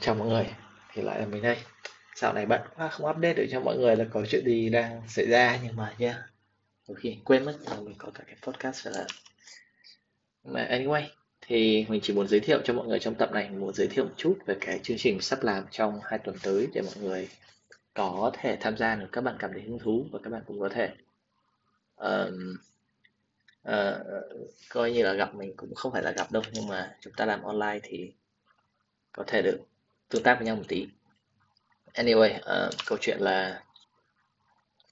Chào mọi người, thì lại là mình đây. Dạo này bận quá không update được cho mọi người là có chuyện gì đang xảy ra, nhưng mà nha, đôi khi quên mất là mình có cả cái podcast rồi. Mà anyway, thì mình chỉ muốn giới thiệu cho mọi người trong tập này, mình muốn giới thiệu một chút về cái chương trình sắp làm trong 2 tuần tới để mọi người có thể tham gia được, các bạn cảm thấy hứng thú và các bạn cũng có thể coi như là gặp mình, cũng không phải là gặp đâu, nhưng mà chúng ta làm online thì có thể được tương tác với nhau một tí. Anyway, câu chuyện là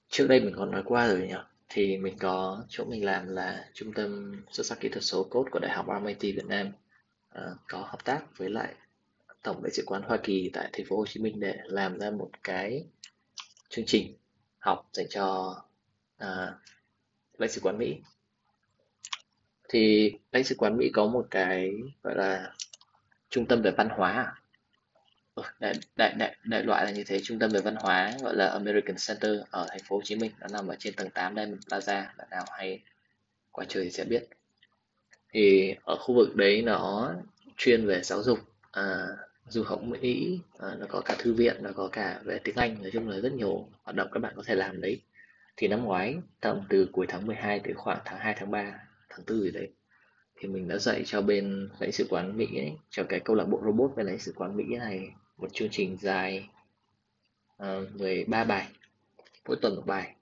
trước đây mình còn nói qua rồi nhỉ. Thì mình có chỗ mình làm là Trung tâm Xuất sắc Kỹ thuật số Code của Đại học RMIT Việt Nam, có hợp tác với lại Tổng Đại sứ quán Hoa Kỳ tại Thành phố Hồ Chí Minh để làm ra một cái chương trình học dành cho Đại sứ quán Mỹ. Thì Đại sứ quán Mỹ có một cái gọi là trung tâm về văn hóa, đại loại là như thế, trung tâm về văn hóa gọi là American Center ở Thành phố Hồ Chí Minh, nó nằm ở trên tầng 8 Diamond Plaza, bạn nào hay qua chơi thì sẽ biết. Thì ở khu vực đấy nó chuyên về giáo dục, du học Mỹ, nó có cả thư viện, nó có cả về tiếng Anh, nói chung là rất nhiều hoạt động các bạn có thể làm đấy. Thì năm ngoái tầm từ cuối tháng 12 tới khoảng tháng 2, tháng 3, tháng 4 gì đấy, thì mình đã dạy cho bên lãnh sự quán Mỹ ấy, cho cái câu lạc bộ robot về lãnh sự quán Mỹ này, một chương trình dài 13 bài, mỗi tuần một bài,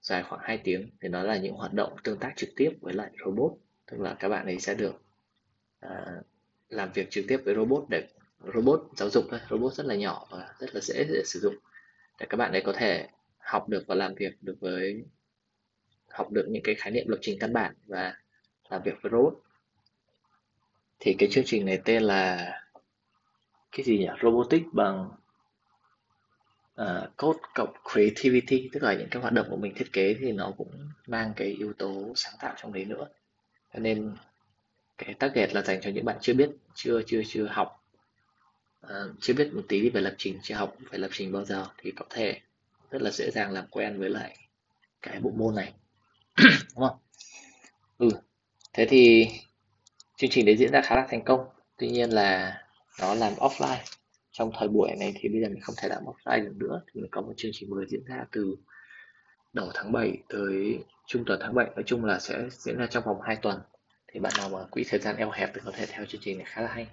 dài khoảng 2 tiếng. Thì nó là những hoạt động tương tác trực tiếp với lại robot, tức là các bạn ấy sẽ được làm việc trực tiếp với robot, để robot giáo dục thôi, robot rất là nhỏ và rất là dễ để sử dụng, để các bạn ấy có thể học được và làm việc được với, học được những cái khái niệm lập trình căn bản và làm việc với robot. Thì cái chương trình này tên là cái gì nhỉ? Robotics bằng code cộng creativity, tức là những cái hoạt động của mình thiết kế thì nó cũng mang cái yếu tố sáng tạo trong đấy nữa. Cho nên cái target là dành cho những bạn chưa biết, chưa học, chưa biết một tí về lập trình, chưa học về lập trình bao giờ, thì có thể rất là dễ dàng làm quen với lại cái bộ môn này. Đúng không? Thế thì chương trình đấy diễn ra khá là thành công. Tuy nhiên là nó làm offline. Trong thời buổi này thì bây giờ mình không thể làm offline được nữa. Thì mình có một chương trình mới diễn ra từ đầu tháng 7 tới trung tuần tháng 7. Nói chung là sẽ diễn ra trong vòng 2 tuần. Thì bạn nào mà quỹ thời gian eo hẹp thì có thể theo chương trình này, khá là hay.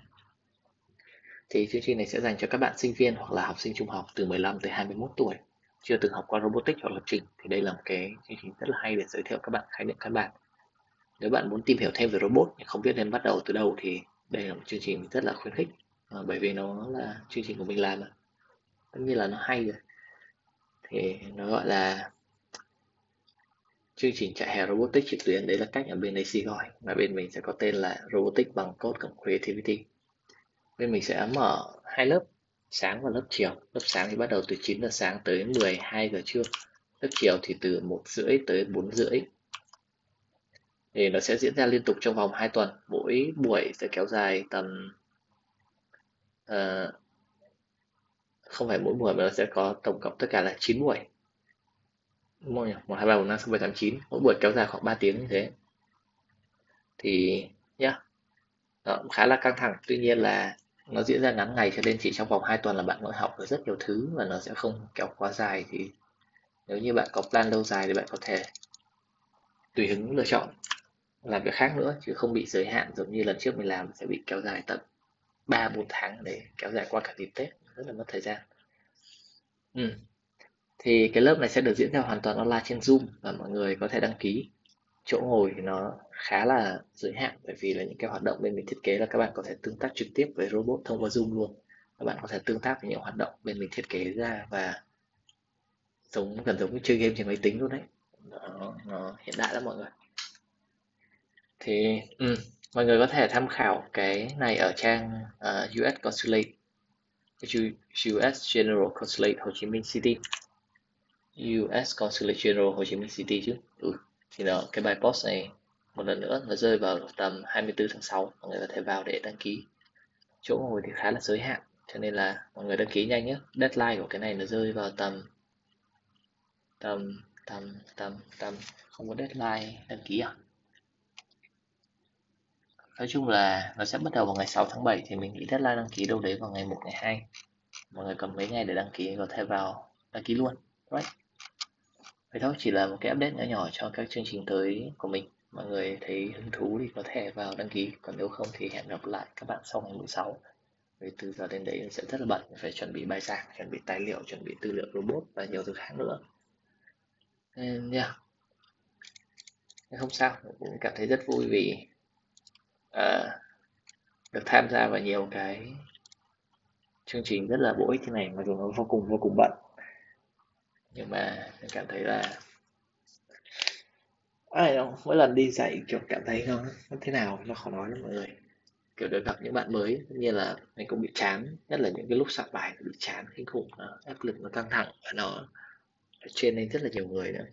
Thì chương trình này sẽ dành cho các bạn sinh viên hoặc là học sinh trung học từ 15 tới 21 tuổi, chưa từng học qua robotics hoặc lập trình. Thì đây là một cái chương trình rất là hay để giới thiệu các bạn khái niệm căn bản. Nếu bạn muốn tìm hiểu thêm về robot nhưng không biết nên bắt đầu từ đâu thì đây là một chương trình rất là khuyến khích, bởi vì nó là chương trình của mình làm, tất nhiên là nó hay rồi. Thì nó gọi là chương trình trại hè robotics trực tuyến, đấy là cách ở bên AC gọi, mà bên mình sẽ có tên là Robotics bằng Code cộng Creativity. Bên mình sẽ mở 2 lớp, sáng và lớp chiều. Lớp sáng thì bắt đầu từ 9 giờ sáng tới 12 giờ trưa, lớp chiều thì từ 1:30 tới 4:30. Thì nó sẽ diễn ra liên tục trong vòng 2 tuần, mỗi buổi sẽ kéo dài tầm, không phải mỗi buổi mà nó sẽ có tổng cộng tất cả là 9 buổi. 1, 2, 3, 4, 5, 6, 7, 8, 9, mỗi buổi kéo dài khoảng 3 tiếng như thế. Thì nhá, nó cũng khá là căng thẳng, tuy nhiên là nó diễn ra ngắn ngày cho nên chỉ trong vòng 2 tuần là bạn có học được rất nhiều thứ và nó sẽ không kéo quá dài. Thì nếu như bạn có plan lâu dài thì bạn có thể tùy hứng lựa chọn làm việc khác nữa, chứ không bị giới hạn giống như lần trước mình làm, sẽ bị kéo dài tận 3-4 tháng để kéo dài qua cả dịp Tết, rất là mất thời gian. Thì cái lớp này sẽ được diễn ra hoàn toàn online trên Zoom và mọi người có thể đăng ký. Chỗ ngồi thì nó khá là giới hạn, bởi vì là những cái hoạt động bên mình thiết kế là các bạn có thể tương tác trực tiếp với robot thông qua Zoom luôn. Các bạn có thể tương tác với những hoạt động bên mình thiết kế ra và gần giống như chơi game trên máy tính luôn đấy. Nó hiện đại lắm mọi người. Thì mọi người có thể tham khảo cái này ở trang US Consulate, US General Consulate Hồ Chí Minh City, US Consulate General Hồ Chí Minh City chứ. Thì đó, cái bài post này một lần nữa nó rơi vào tầm 24 tháng 6, mọi người có thể vào để đăng ký. Chỗ ngồi thì khá là giới hạn cho nên là mọi người đăng ký nhanh nhé. Deadline của cái này nó rơi vào tầm không có deadline đăng ký à? Nói chung là nó sẽ bắt đầu vào ngày 6 tháng 7 thì mình nghĩ deadline đăng ký đâu đấy vào ngày 1, ngày 2. Mọi người cầm mấy ngày để đăng ký và thay vào đăng ký luôn. Right. Vậy thôi, chỉ là một cái update nhỏ nhỏ cho các chương trình tới của mình. Mọi người thấy hứng thú thì có thể vào đăng ký, còn nếu không thì hẹn gặp lại các bạn sau ngày 16. Vì từ giờ đến đấy sẽ rất là bận, phải chuẩn bị bài giảng, chuẩn bị tài liệu, chuẩn bị tư liệu robot và nhiều thứ khác nữa. Nên không sao, mình cũng cảm thấy rất vui vì được tham gia vào nhiều cái chương trình rất là bổ ích thế này, mặc dù nó vô cùng bận, nhưng mà mình cảm thấy là ai đâu mỗi lần đi dạy kiểu cảm thấy nó thế nào nó khó nói lắm mọi người, kiểu được gặp những bạn mới như là mình cũng bị chán, nhất là những cái lúc soạn bài bị chán kinh khủng, áp lực nó căng thẳng và nó trên lên rất là nhiều người nữa.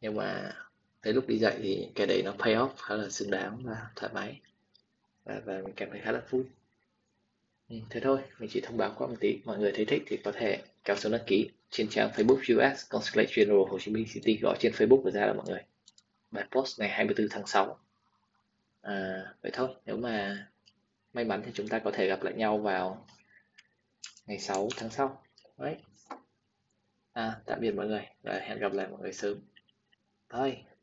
Nhưng mà tới lúc đi dạy thì cái đấy nó pay off khá là xứng đáng và thoải mái, và mình cảm thấy khá là vui. Thế thôi, mình chỉ thông báo qua một tí. Mọi người thấy thích thì có thể kéo số đăng ký trên trang Facebook US Consulate General Hồ Chí Minh City, gọi trên Facebook của ra là mọi người. Bài post ngày 24 tháng 6. Vậy thôi, nếu mà may mắn thì chúng ta có thể gặp lại nhau vào ngày 6 tháng sau. Đấy. Tạm biệt mọi người và hẹn gặp lại mọi người sớm. Bye.